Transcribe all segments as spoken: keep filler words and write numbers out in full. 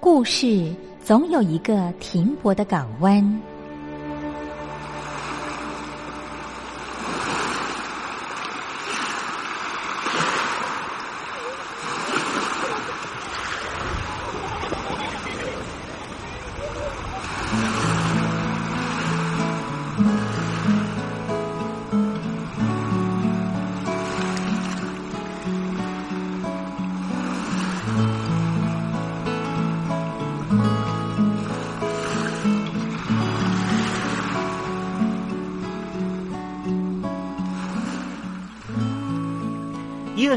故事总有一个停泊的港湾。六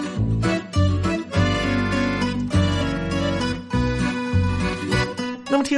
听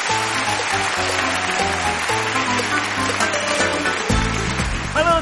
Hello，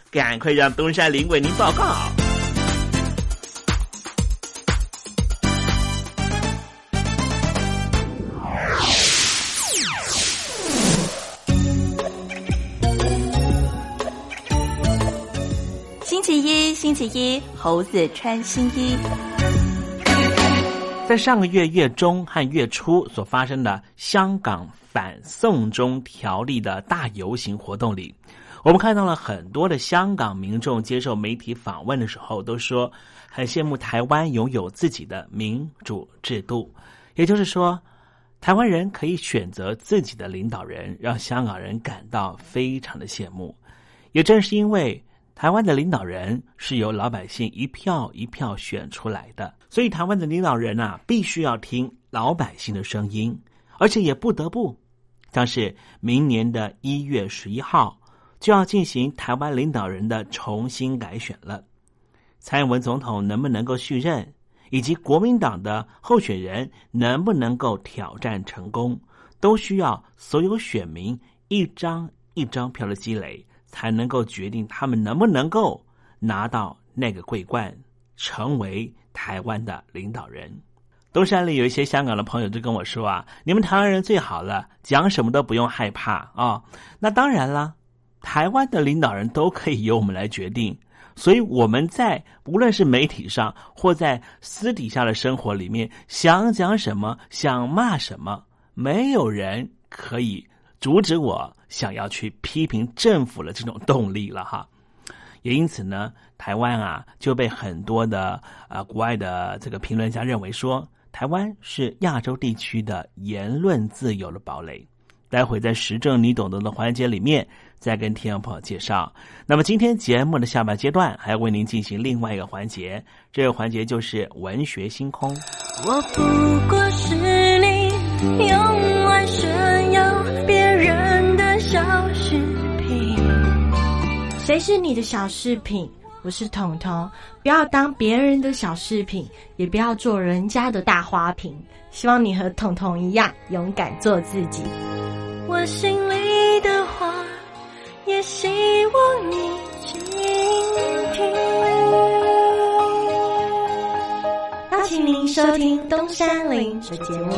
赶快让东山林为您报告。星期一，星期一，猴子穿新衣。在上个月月中和月初所发生的香港反送中条例的大游行活动里，我们看到了很多的香港民众接受媒体访问的时候都说很羡慕台湾拥有自己的民主制度，也就是说台湾人可以选择自己的领导人，让香港人感到非常的羡慕。也正是因为台湾的领导人是由老百姓一票一票选出来的，所以台湾的领导人啊必须要听老百姓的声音，而且也不得不像是明年的一月十一号就要进行台湾领导人的重新改选了。蔡英文总统能不能够续任，以及国民党的候选人能不能够挑战成功，都需要所有选民一张一张票的积累，才能够决定他们能不能够拿到那个桂冠，成为台湾的领导人。东山里有一些香港的朋友就跟我说啊，你们台湾人最好了，讲什么都不用害怕啊、哦。那当然了，台湾的领导人都可以由我们来决定，所以我们在无论是媒体上或在私底下的生活里面，想讲什么想骂什么，没有人可以阻止我想要去批评政府的这种动力了哈。也因此呢，台湾啊就被很多的啊国外的这个评论家认为说，台湾是亚洲地区的言论自由的堡垒。待会在时政你懂得的环节里面再跟听众朋友介绍。那么今天节目的下半阶段还要为您进行另外一个环节，这个环节就是文学星空。我不过是你用爱炫耀别人的小饰品。谁是你的小饰品？我是彤彤，不要当别人的小饰品，也不要做人家的大花瓶。希望你和彤彤一样勇敢做自己。我心里的话，也希望你倾听。邀请您收听《东山林》的节目。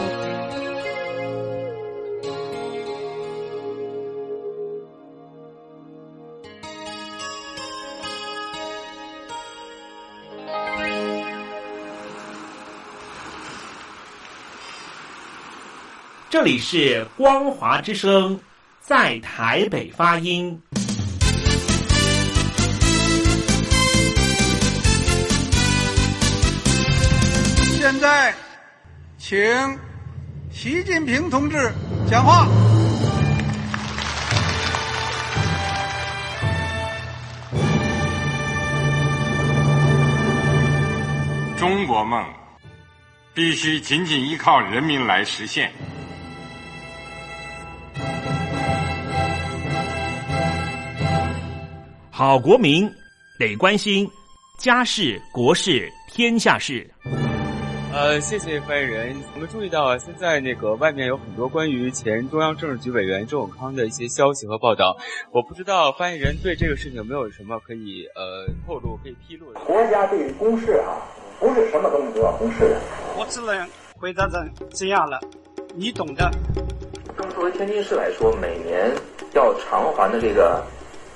这里是光华之声，在台北发音。现在，请习近平同志讲话。中国梦必须紧紧依靠人民来实现。好国民得关心家事国事天下事。呃，谢谢发言人。我们注意到啊，现在那个外面有很多关于前中央政治局委员周永康的一些消息和报道，我不知道发言人对这个事情有没有什么可以呃透露、可以披露的。国家对于公事啊，不是什么东西都要公示的。我只能回答成这样了，你懂的。那么作为天津市来说，每年要偿还的这个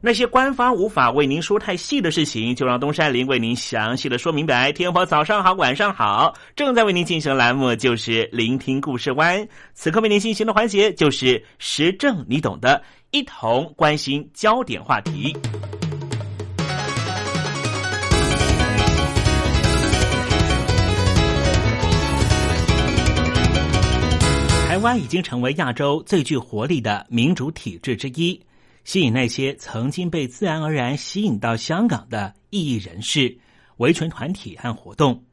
那些官方无法为您说太细的事情，就让东山林为您详细的说明白。天婆早上好，晚上好，正在为您进行栏目就是聆听故事湾，此刻为您进行的环节就是时政你懂的，一同关心焦点话题。台湾已经成为亚洲最具活力的民主体制之一，吸引那些曾经被自然而然吸引到香港的异议人士、维权团体和活动。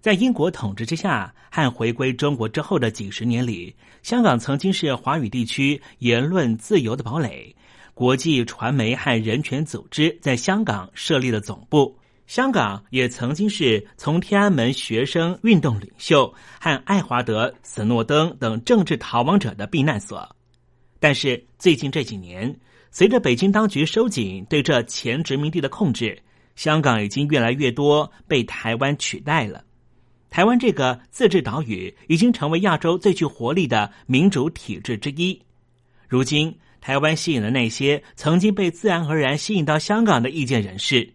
在英国统治之下和回归中国之后的几十年里，香港曾经是华语地区言论自由的堡垒，国际传媒和人权组织在香港设立了总部。香港也曾经是从天安门学生运动领袖和爱华德、斯诺登等政治逃亡者的避难所。但是最近这几年，随着北京当局收紧对这前殖民地的控制，香港已经越来越多被台湾取代了。台湾这个自治岛屿已经成为亚洲最具活力的民主体制之一。如今，台湾吸引了那些曾经被自然而然吸引到香港的意见人士。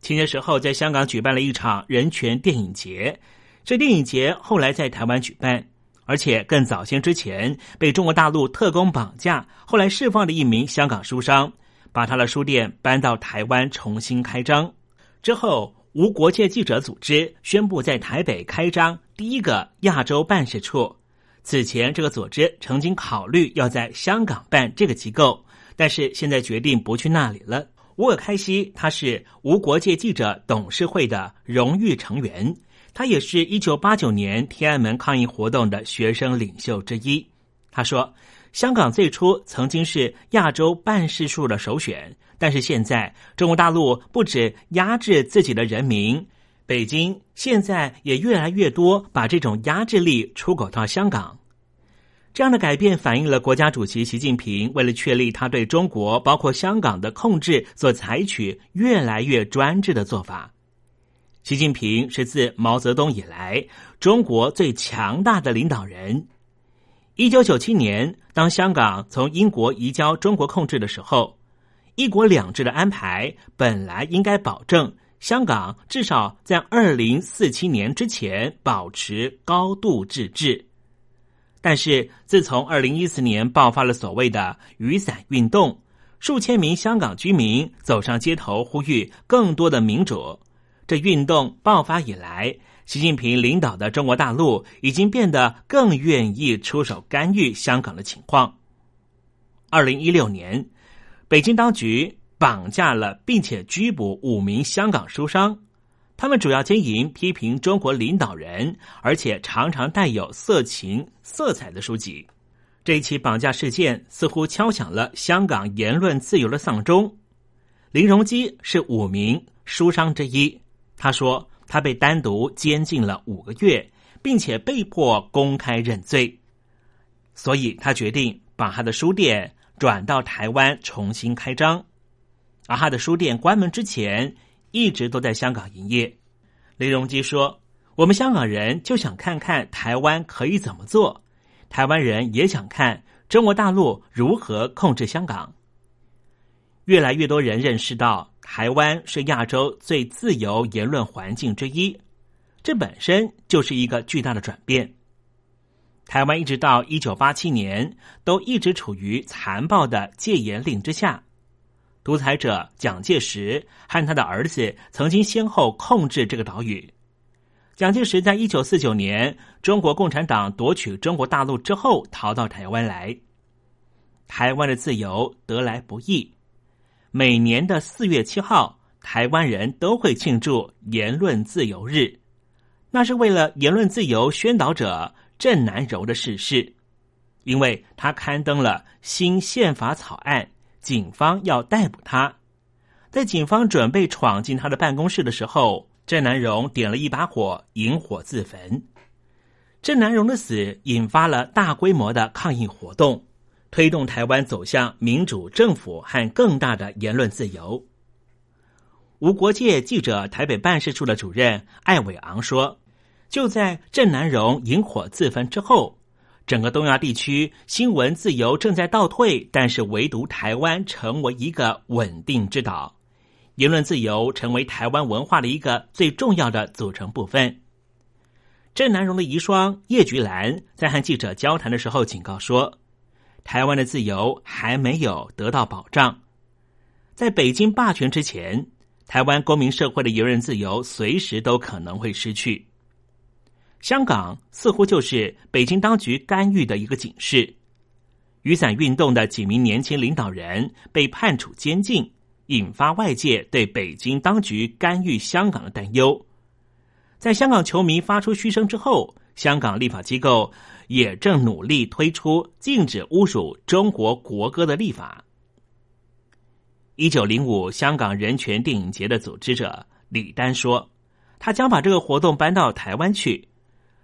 前些时候，在香港举办了一场人权电影节，这电影节后来在台湾举办。而且更早先之前被中国大陆特工绑架后来释放的一名香港书商，把他的书店搬到台湾重新开张之后，无国界记者组织宣布在台北开张第一个亚洲办事处。此前这个组织曾经考虑要在香港办这个机构，但是现在决定不去那里了。乌尔开西他是无国界记者董事会的荣誉成员，他也是一九八九年天安门抗议活动的学生领袖之一。他说，香港最初曾经是亚洲办事处的首选，但是现在中国大陆不止压制自己的人民，北京现在也越来越多把这种压制力出口到香港。这样的改变反映了国家主席习近平为了确立他对中国包括香港的控制所采取越来越专制的做法。习近平是自毛泽东以来中国最强大的领导人。一九九七年，当香港从英国移交中国控制的时候，一国两制的安排本来应该保证香港至少在二零四七年之前保持高度自治。但是自从二零一四年爆发了所谓的雨伞运动，数千名香港居民走上街头呼吁更多的民主。这运动爆发以来，习近平领导的中国大陆已经变得更愿意出手干预香港的情况。二零一六年，北京当局绑架了并且拘捕五名香港书商，他们主要经营批评中国领导人，而且常常带有色情色彩的书籍。这一起绑架事件似乎敲响了香港言论自由的丧钟。林荣基是五名书商之一，他说他被单独监禁了五个月，并且被迫公开认罪，所以他决定把他的书店转到台湾重新开张。而他的书店关门之前一直都在香港营业。雷荣基说，我们香港人就想看看台湾可以怎么做，台湾人也想看中国大陆如何控制香港。越来越多人认识到台湾是亚洲最自由言论环境之一，这本身就是一个巨大的转变。台湾一直到一九八七年都一直处于残暴的戒严令之下，独裁者蒋介石和他的儿子曾经先后控制这个岛屿。蒋介石在一九四九年中国共产党夺取中国大陆之后逃到台湾来。台湾的自由得来不易，每年的四月七号，台湾人都会庆祝言论自由日，那是为了言论自由宣导者郑南榕的逝世。因为他刊登了新宪法草案，警方要逮捕他。在警方准备闯进他的办公室的时候，郑南榕点了一把火，引火自焚。郑南榕的死引发了大规模的抗议活动，推动台湾走向民主政府和更大的言论自由。无国界记者台北办事处的主任艾伟昂说，就在郑南榕引火自焚之后，整个东亚地区新闻自由正在倒退，但是唯独台湾成为一个稳定之岛，言论自由成为台湾文化的一个最重要的组成部分。郑南榕的遗孀叶菊兰在和记者交谈的时候警告说，台湾的自由还没有得到保障。在北京霸权之前，台湾公民社会的言论自由随时都可能会失去。香港似乎就是北京当局干预的一个警示。雨伞运动的几名年轻领导人被判处监禁，引发外界对北京当局干预香港的担忧。在香港球迷发出嘘声之后，香港立法机构也正努力推出禁止侮辱中国国歌的立法。一九零五香港人权电影节的组织者李丹说，他将把这个活动搬到台湾去，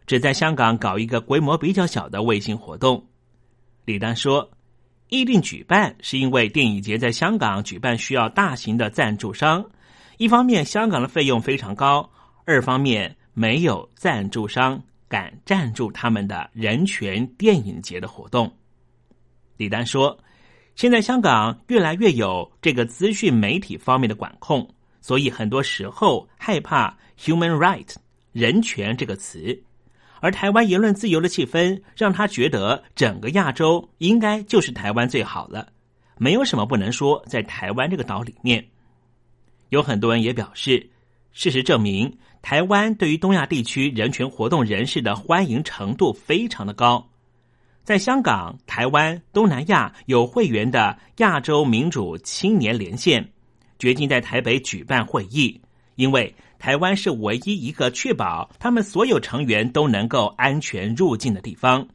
只在香港搞一个规模比较小的卫星活动。李丹说，议定举办是因为电影节在香港举办需要大型的赞助商，一方面香港的费用非常高，二方面没有赞助商敢赞助他们的人权电影节的活动。李丹说，现在香港越来越有这个资讯媒体方面的管控，所以很多时候害怕 human right 人权这个词，而台湾言论自由的气氛让他觉得整个亚洲应该就是台湾最好了，没有什么不能说在台湾这个岛里面。有很多人也表示，事实证明台湾对于东亚地区人权活动人士的欢迎程度非常的高。在香港、台湾、东南亚有会员的亚洲民主青年连线决定在台北举办会议，因为台湾是唯一一个确保他们所有成员都能够安全入境的地方。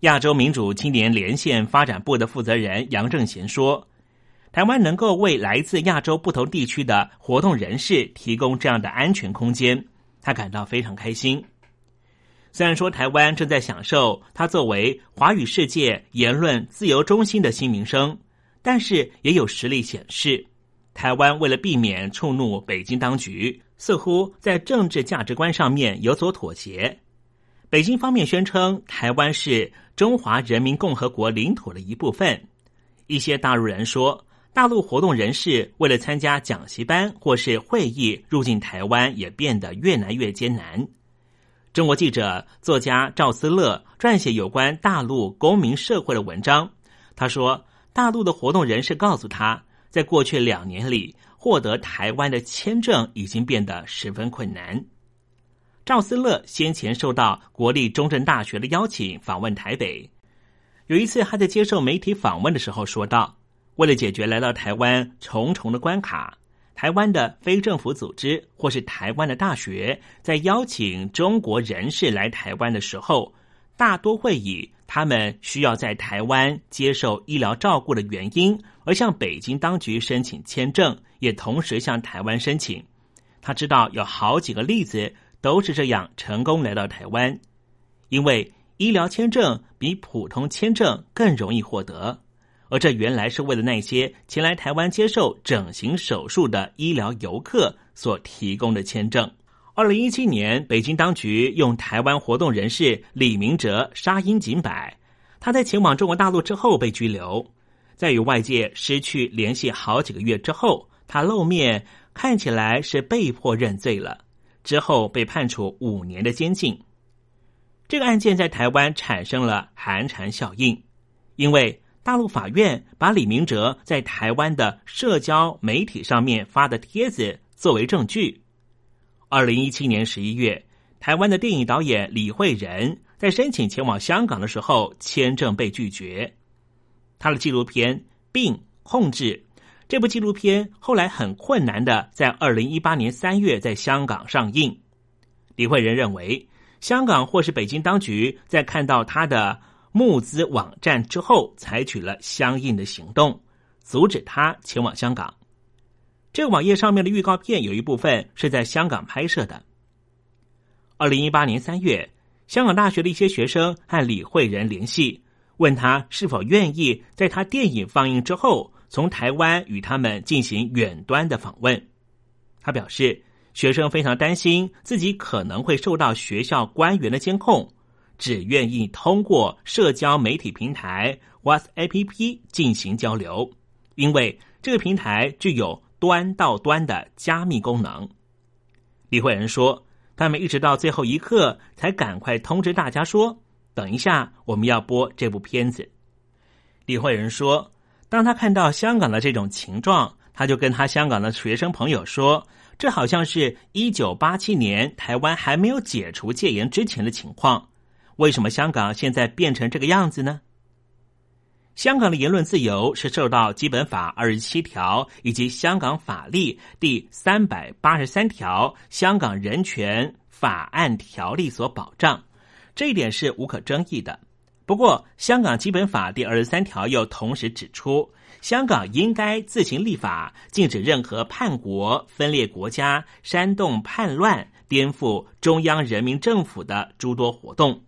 亚洲民主青年连线发展部的负责人杨正贤说，台湾能够为来自亚洲不同地区的活动人士提供这样的安全空间，他感到非常开心。虽然说台湾正在享受他作为华语世界言论自由中心的新名声，但是也有实例显示，台湾为了避免触怒北京当局，似乎在政治价值观上面有所妥协。北京方面宣称台湾是中华人民共和国领土的一部分。一些大陆人说，大陆活动人士为了参加讲习班或是会议入境台湾也变得越来越艰难。中国记者、作家赵思乐撰写有关大陆公民社会的文章，他说，大陆的活动人士告诉他，在过去两年里，获得台湾的签证已经变得十分困难。赵思乐先前受到国立中正大学的邀请访问台北，有一次他在接受媒体访问的时候说道，为了解决来到台湾重重的关卡，台湾的非政府组织或是台湾的大学在邀请中国人士来台湾的时候，大多会以他们需要在台湾接受医疗照顾的原因而向北京当局申请签证，也同时向台湾申请。他知道有好几个例子都是这样成功来到台湾，因为医疗签证比普通签证更容易获得，而这原来是为了那些前来台湾接受整形手术的医疗游客所提供的签证。二零一七年，北京当局用台湾活动人士李明哲杀殷儆百，他在前往中国大陆之后被拘留，在与外界失去联系好几个月之后，他露面，看起来是被迫认罪了，之后被判处五年的监禁。这个案件在台湾产生了寒蝉效应，因为大陆法院把李明哲在台湾的社交媒体上面发的帖子作为证据。二零一七年十一月，台湾的电影导演李惠仁在申请前往香港的时候，签证被拒绝。他的纪录片《病控制》这部纪录片后来很困难的在二零一八年三月在香港上映。李惠仁认为，香港或是北京当局在看到他的募资网站之后，采取了相应的行动，阻止他前往香港。这个网页上面的预告片有一部分是在香港拍摄的。二零一八年三月，香港大学的一些学生和李惠仁联系，问他是否愿意在他电影放映之后从台湾与他们进行远端的访问。他表示，学生非常担心自己可能会受到学校官员的监控，只愿意通过社交媒体平台 WhatsApp 进行交流，因为这个平台具有端到端的加密功能。李惠仁说，他们一直到最后一刻才赶快通知大家说，等一下我们要播这部片子。李惠仁说，当他看到香港的这种情状，他就跟他香港的学生朋友说，这好像是一九八七年台湾还没有解除戒严之前的情况，为什么香港现在变成这个样子呢？香港的言论自由是受到基本法二十七条以及香港法律第三百八十三条香港人权法案条例所保障，这一点是无可争议的。不过香港基本法第二十三条又同时指出，香港应该自行立法禁止任何叛国、分裂国家、煽动叛乱、颠覆中央人民政府的诸多活动。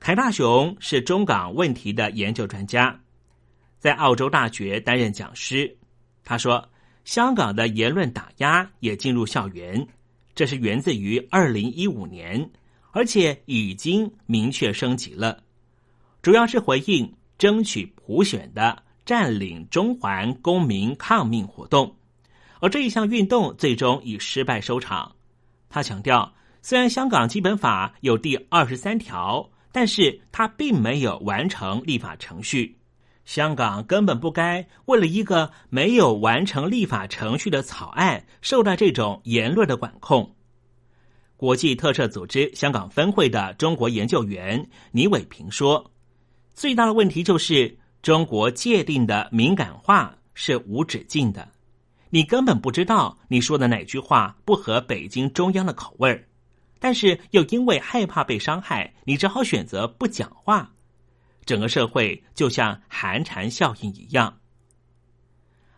凯大雄是中港问题的研究专家，在澳洲大学担任讲师。他说，香港的言论打压也进入校园，这是源自于二零一五年，而且已经明确升级了，主要是回应争取普选的占领中环公民抗命活动，而这一项运动最终以失败收场。他强调，虽然香港基本法有第二十三条，但是他并没有完成立法程序。香港根本不该为了一个没有完成立法程序的草案受到这种言论的管控。国际特赦组织香港分会的中国研究员倪伟平说，最大的问题就是中国界定的敏感化是无止境的，你根本不知道你说的哪句话不合北京中央的口味，但是又因为害怕被伤害，你只好选择不讲话。整个社会就像寒蝉效应一样。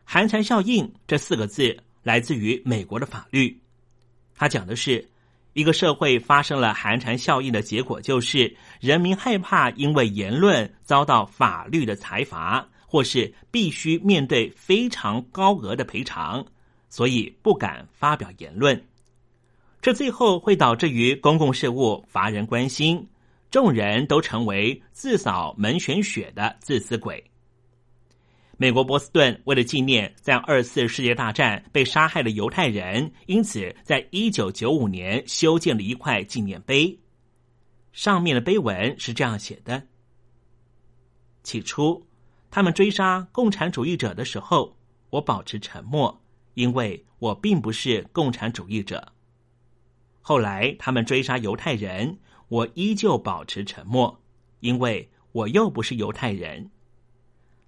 寒蝉效应这四个字来自于美国的法律，它讲的是一个社会发生了寒蝉效应的结果，就是人民害怕因为言论遭到法律的裁罚，或是必须面对非常高额的赔偿，所以不敢发表言论。这最后会导致于公共事务乏人关心，众人都成为自扫门前雪的自私鬼。美国波士顿为了纪念在二次世界大战被杀害的犹太人，因此在一九九五年修建了一块纪念碑。上面的碑文是这样写的：起初，他们追杀共产主义者的时候，我保持沉默，因为我并不是共产主义者。后来，他们追杀犹太人，我依旧保持沉默，因为我又不是犹太人。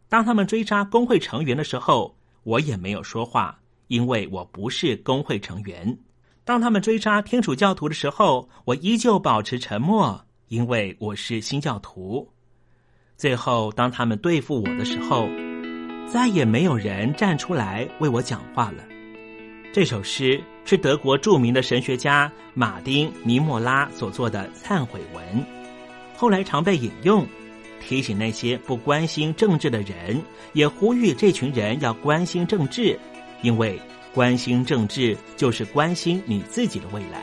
当他们追杀工会成员的时候，我也没有说话，因为我不是工会成员。当他们追杀天主教徒的时候，我依旧保持沉默，因为我是新教徒。最后，当他们对付我的时候，再也没有人站出来为我讲话了。这首诗是德国著名的神学家马丁·尼莫拉所作的忏悔文，后来常被引用，提醒那些不关心政治的人，也呼吁这群人要关心政治，因为关心政治就是关心你自己的未来。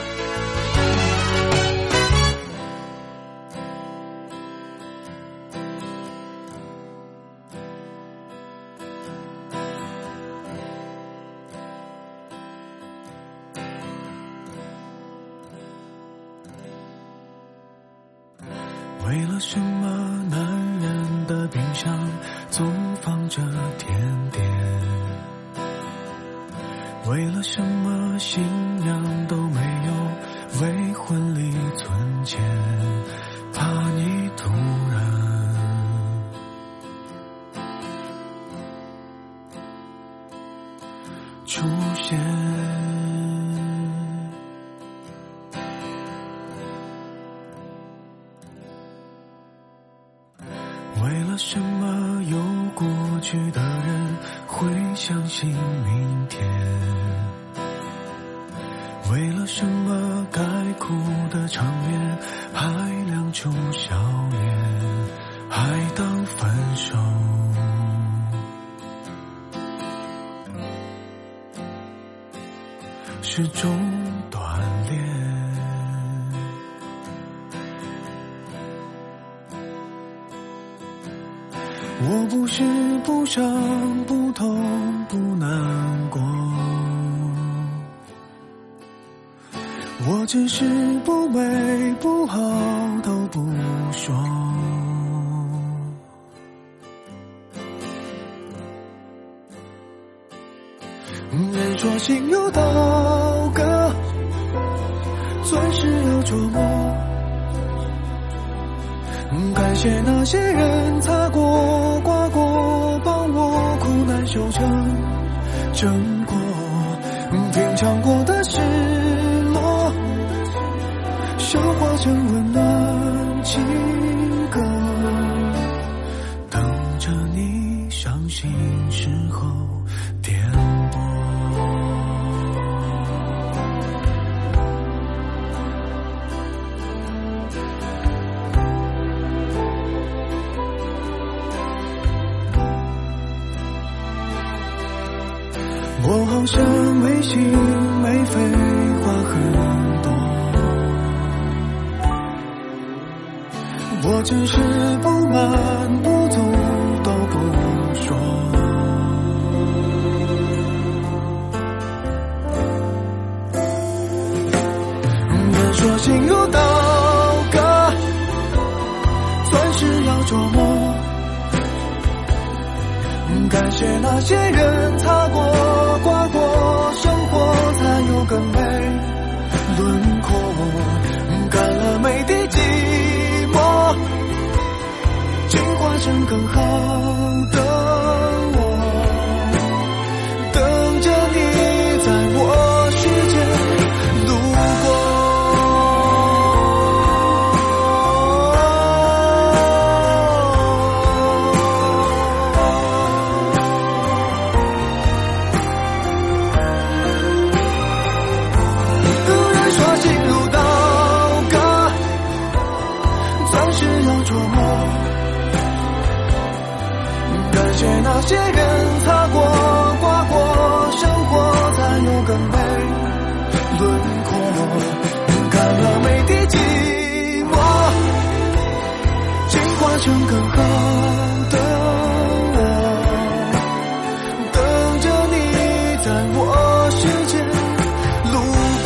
为了什么男人的冰箱总放着甜点？为了什么信仰都没有为婚礼存钱？怕你突然出现。为了什么有过去的人会相信明天？为了什么该哭的场面还亮出笑脸，还当分手是种锻炼？我不是不伤不痛不难过，我只是不美不好都不说。人说心有刀割，钻石要琢磨，感谢那些人擦过刮过，帮我苦难修成成果，品尝过的失落消化成温暖情歌，等着你伤心时候点播。我好像没心没肺，话很多，我只是不满不足都不说。人说心如刀割，钻石要琢磨，感谢那些人擦过刮过，生活才有更美轮廓，干了每滴寂寞，进化成更好的我，等着你在我世界路成更好的我，等着你在我世界路过。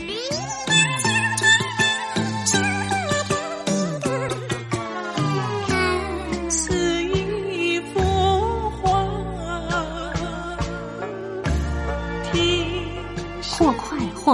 或快或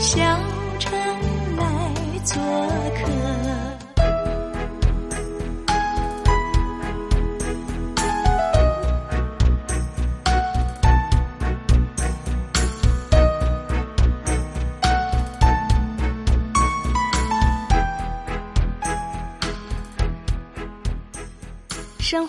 小城来做客。生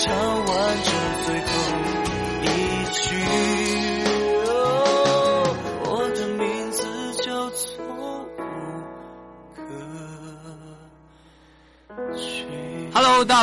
唱完这最后一句、哦、我的名字叫做无克群。 Hello 大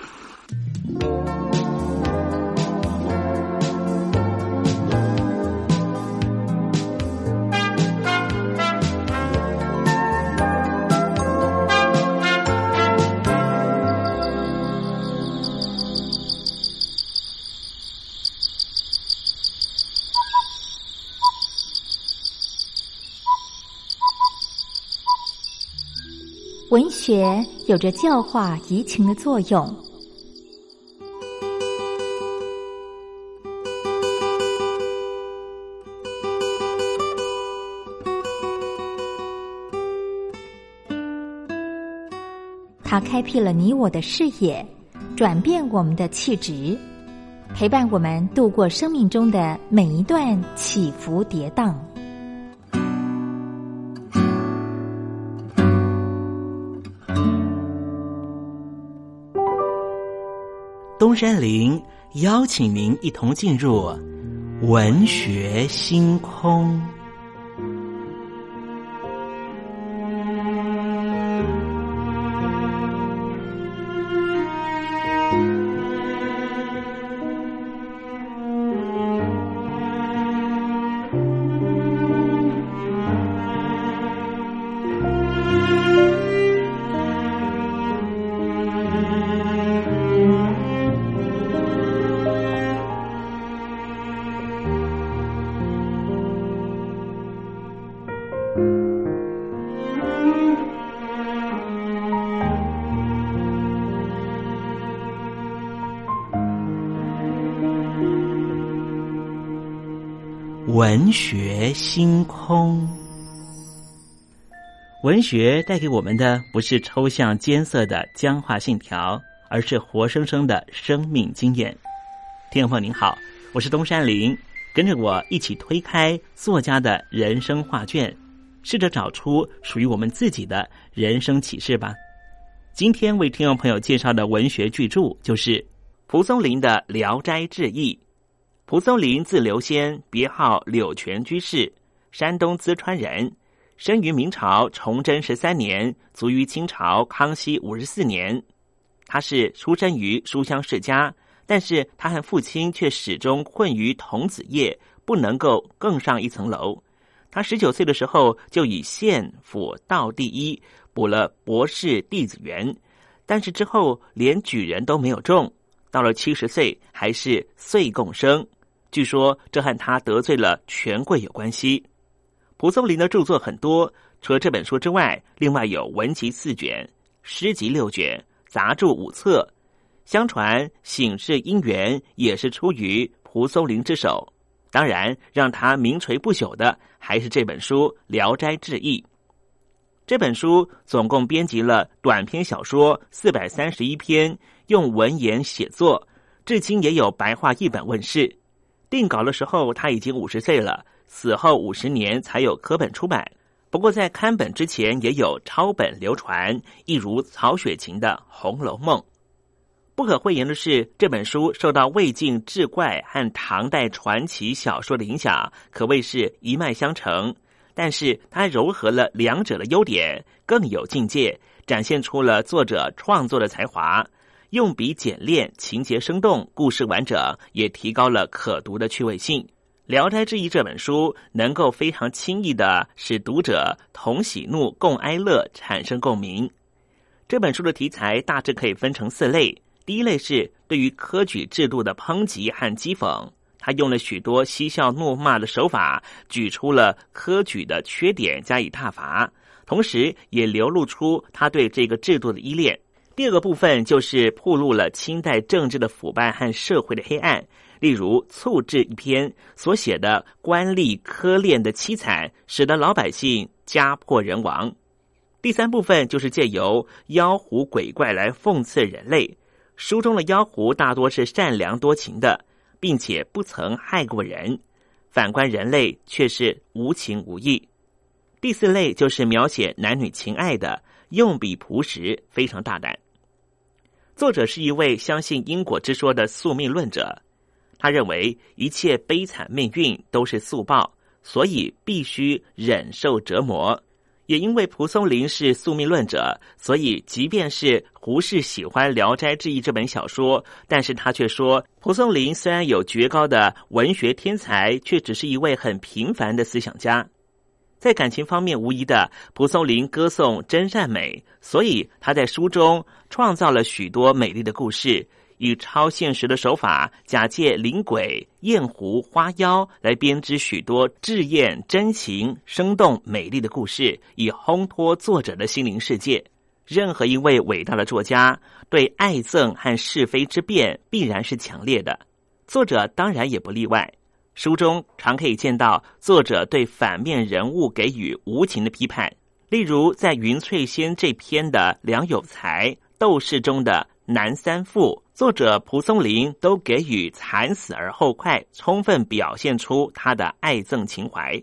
文学有着教化移情的作用。它开辟了你我的视野，转变我们的气质，陪伴我们度过生命中的每一段起伏跌宕。东山林邀请您一同进入文学星空。文学星空，文学带给我们的不是抽象艰涩的僵化信条，而是活生生的生命经验。听众朋友您好，我是东山林，跟着我一起推开作家的人生画卷，试着找出属于我们自己的人生启示吧。今天为听众朋友介绍的文学巨著就是蒲松龄的《聊斋志异》。蒲松龄字留仙，别号柳泉居士，山东淄川人，生于明朝崇祯十三年，卒于清朝康熙五十四年。他是出身于书香世家，但是他和父亲却始终困于童子业，不能够更上一层楼。他十九岁的时候就以县府道第一，补了博士弟子员，但是之后连举人都没有中。到了七十岁还是岁贡生，据说这和他得罪了权贵有关系。蒲松龄的著作很多，除了这本书之外，另外有文集四卷、诗集六卷、杂著五册。相传醒世姻缘也是出于蒲松龄之手，当然让他名垂不朽的还是这本书《聊斋志异》。这本书总共编辑了短篇小说四百三十一篇，用文言写作，至今也有白话译本问世。定稿的时候他已经五十岁了，死后五十年才有刻本出版，不过在刊本之前也有抄本流传，一如曹雪芹的《红楼梦》。不可讳言的是，这本书受到魏晋志怪和唐代传奇小说的影响，可谓是一脉相承，但是它糅合了两者的优点，更有境界，展现出了作者创作的才华，用笔简练，情节生动，故事完整，也提高了可读的趣味性。《聊斋志异》这本书能够非常轻易地使读者同喜怒共哀乐，产生共鸣。这本书的题材大致可以分成四类，第一类是对于科举制度的抨击和讥讽，他用了许多嬉笑怒骂的手法，举出了科举的缺点加以挞伐，同时也流露出他对这个制度的依恋。第二个部分就是暴露了清代政治的腐败和社会的黑暗，例如《促制》一篇所写的官吏苛敛的凄惨，使得老百姓家破人亡。第三部分就是借由妖狐鬼怪来讽刺人类，书中的妖狐大多是善良多情的，并且不曾害过人，反观人类却是无情无义。第四类就是描写男女情爱的，用笔朴实，非常大胆。作者是一位相信因果之说的宿命论者，他认为一切悲惨命运都是宿报，所以必须忍受折磨。也因为蒲松龄是宿命论者，所以即便是胡适喜欢《聊斋志异》这本小说，但是他却说蒲松龄虽然有绝高的文学天才，却只是一位很平凡的思想家。在感情方面，无疑的，蒲松龄歌颂真善美，所以他在书中创造了许多美丽的故事，以超现实的手法，假借灵鬼、艳狐、花妖来编织许多至艳真情、生动美丽的故事，以烘托作者的心灵世界。任何一位伟大的作家对爱憎和是非之辩必然是强烈的，作者当然也不例外。书中常可以见到作者对反面人物给予无情的批判，例如在《云翠仙》这篇的梁有才、窦氏中的南三富，作者蒲松龄都给予惨死而后快，充分表现出他的爱憎情怀。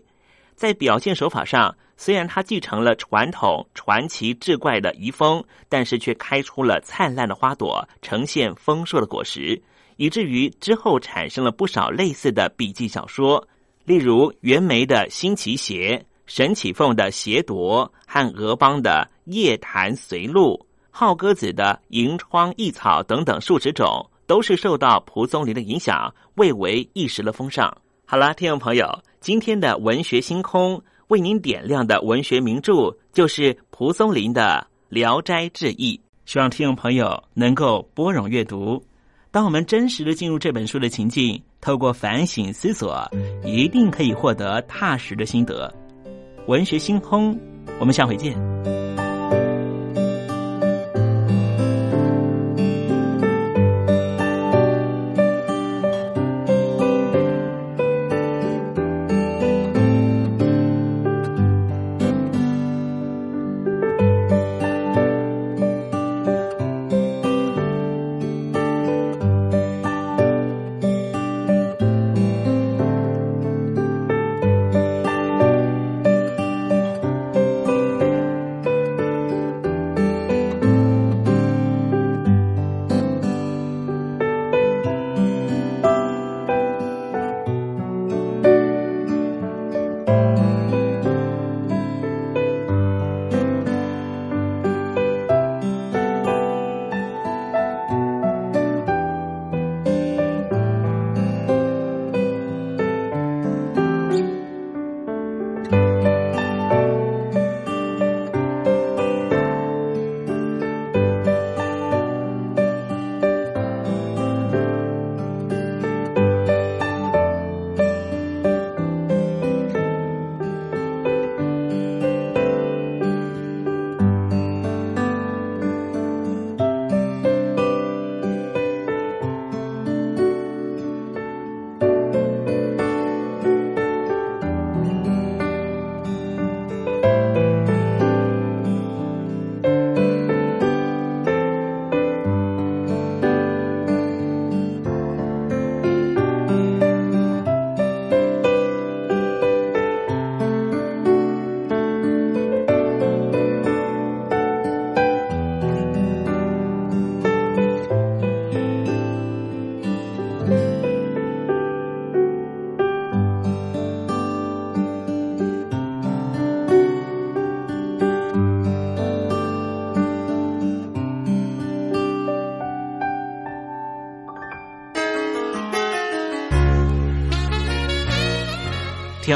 在表现手法上，虽然他继承了传统传奇志怪的遗风，但是却开出了灿烂的花朵，呈现丰硕的果实，以至于之后产生了不少类似的笔记小说，例如袁枚的新奇邪、沈启凤的邪夺和俄邦的夜谈随录、浩鸽子的银窗异草等等数十种，都是受到蒲松龄的影响，蔚为一时的风尚。好了，听众朋友，今天的文学星空为您点亮的文学名著就是蒲松龄的《聊斋志异》，希望听众朋友能够拨冗阅读。当我们真实的进入这本书的情境，透过反省思索，一定可以获得踏实的心得。文学星空，我们下回见。听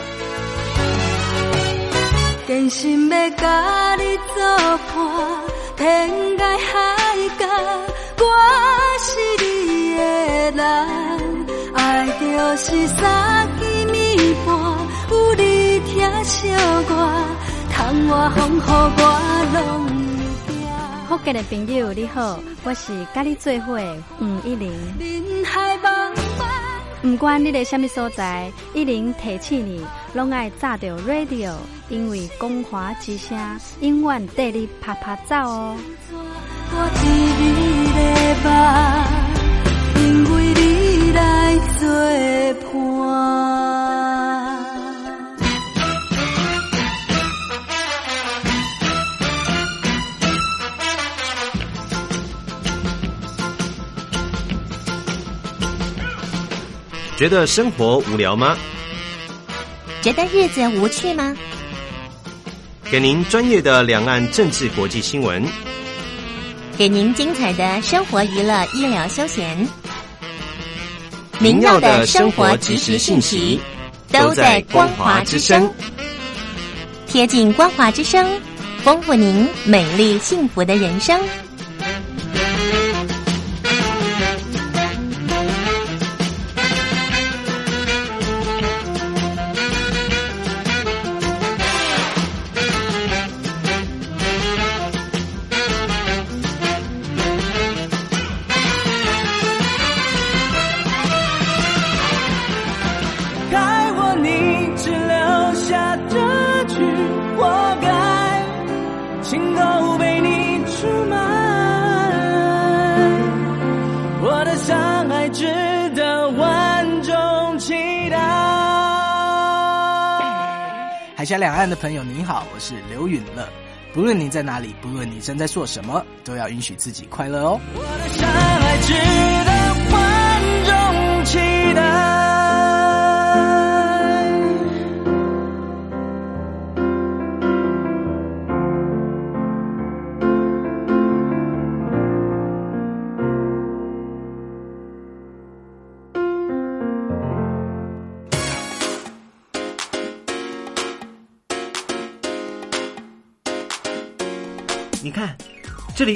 真心要甲你做伴，天涯海角，我是你的人，爱就是三更暝半，有你疼惜我，窗外风雨我拢会行。福建的朋友你好，我是甲你做伙黄一玲。人海茫茫，不管你在什么所在，一玲提醒你，拢爱炸着 radio。因为光华之声永远带你拍拍照哦。我一日的梦，因为你来做伴。觉得生活无聊吗？觉得日子无趣吗？给您专业的两岸政治国际新闻，给您精彩的生活娱乐医疗休闲，您要的生活即时信息都在光华之声。贴近光华之声，丰富您美丽幸福的人生。海峡两岸的朋友你好，我是刘允乐。不论你在哪里，不论你正在做什么，都要允许自己快乐哦。我的相爱值得万众期这里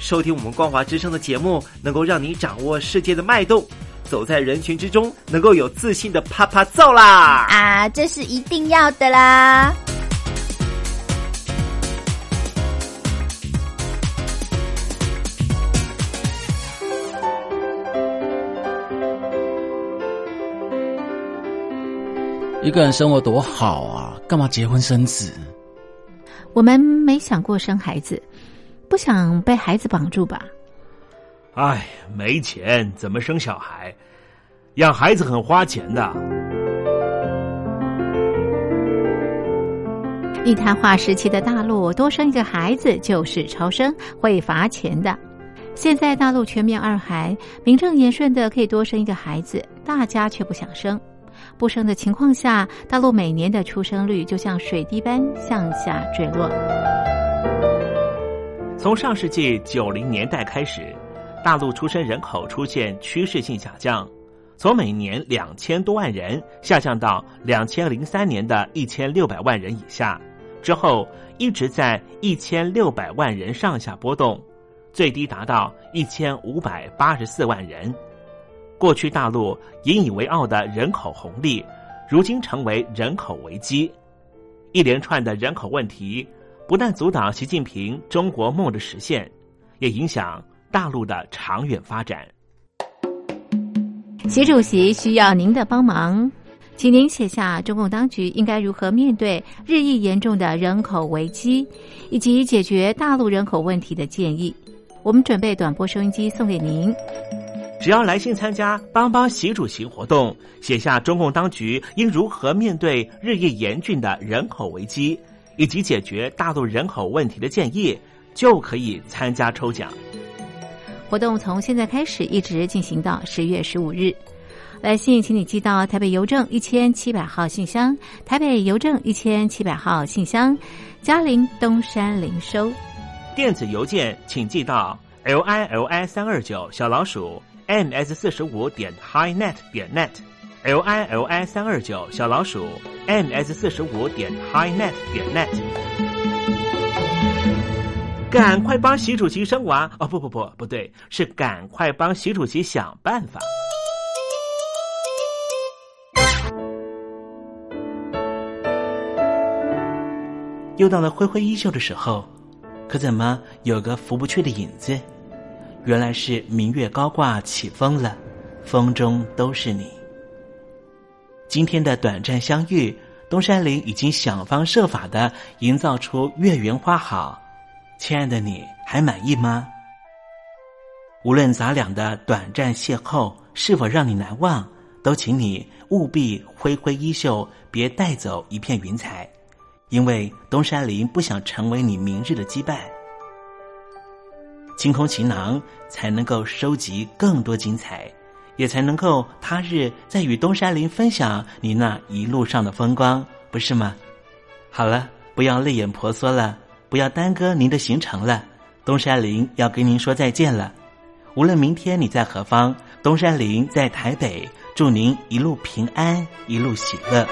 收听我们光华之声的节目，能够让你掌握世界的脉动，走在人群之中，能够有自信的啪啪造啦！啊，这是一定要的啦！一个人生活多好啊，干嘛结婚生子？我们没想过生孩子。不想被孩子绑住吧？哎，没钱怎么生小孩？养孩子很花钱的。一谈话时期的大陆，多生一个孩子就是超生，会罚钱的。现在大陆全面二孩，名正言顺的可以多生一个孩子，大家却不想生。不生的情况下，大陆每年的出生率就像水滴般向下坠落。从上世纪九零年代开始，大陆出生人口出现趋势性下降，从每年两千多万人下降到两千零三年的一千六百万人以下，之后一直在一千六百万人上下波动，最低达到一千五百八十四万人。过去大陆引以为傲的人口红利，如今成为人口危机。一连串的人口问题，不但阻挡习近平中国梦的实现，也影响大陆的长远发展。习主席需要您的帮忙，请您写下中共当局应该如何面对日益严重的人口危机，以及解决大陆人口问题的建议。我们准备短波收音机送给您。只要来信参加帮帮习主席活动，写下中共当局应如何面对日益严峻的人口危机，以及解决大陆人口问题的建议，就可以参加抽奖。活动从现在开始一直进行到十月十五日。来信请你寄到台北邮政一千七百号信箱，台北邮政一千七百号信箱，嘉陵东山零收。电子邮件请寄到 lili 三二九 小老鼠 ms 四十五 点 highnet 点 net lili 三二九 小老鼠 ms 四十五 点 highnet 点 net。赶快帮习主席生娃哦！不不不，不对，是赶快帮习主席想办法。又到了挥挥衣袖的时候，可怎么有个拂不去的影子？原来是明月高挂起风了，风中都是你。今天的短暂相遇，东山林已经想方设法地营造出月圆花好。亲爱的你还满意吗？无论咱俩的短暂邂逅是否让你难忘，都请你务必挥挥衣袖，别带走一片云彩，因为东山林不想成为你明日的羁绊。清空行囊，才能够收集更多精彩，也才能够他日再与东山林分享你那一路上的风光，不是吗？好了，不要泪眼婆娑了，不要耽搁您的行程了，东山林要跟您说再见了。无论明天你在何方，东山林在台北，祝您一路平安，一路喜乐。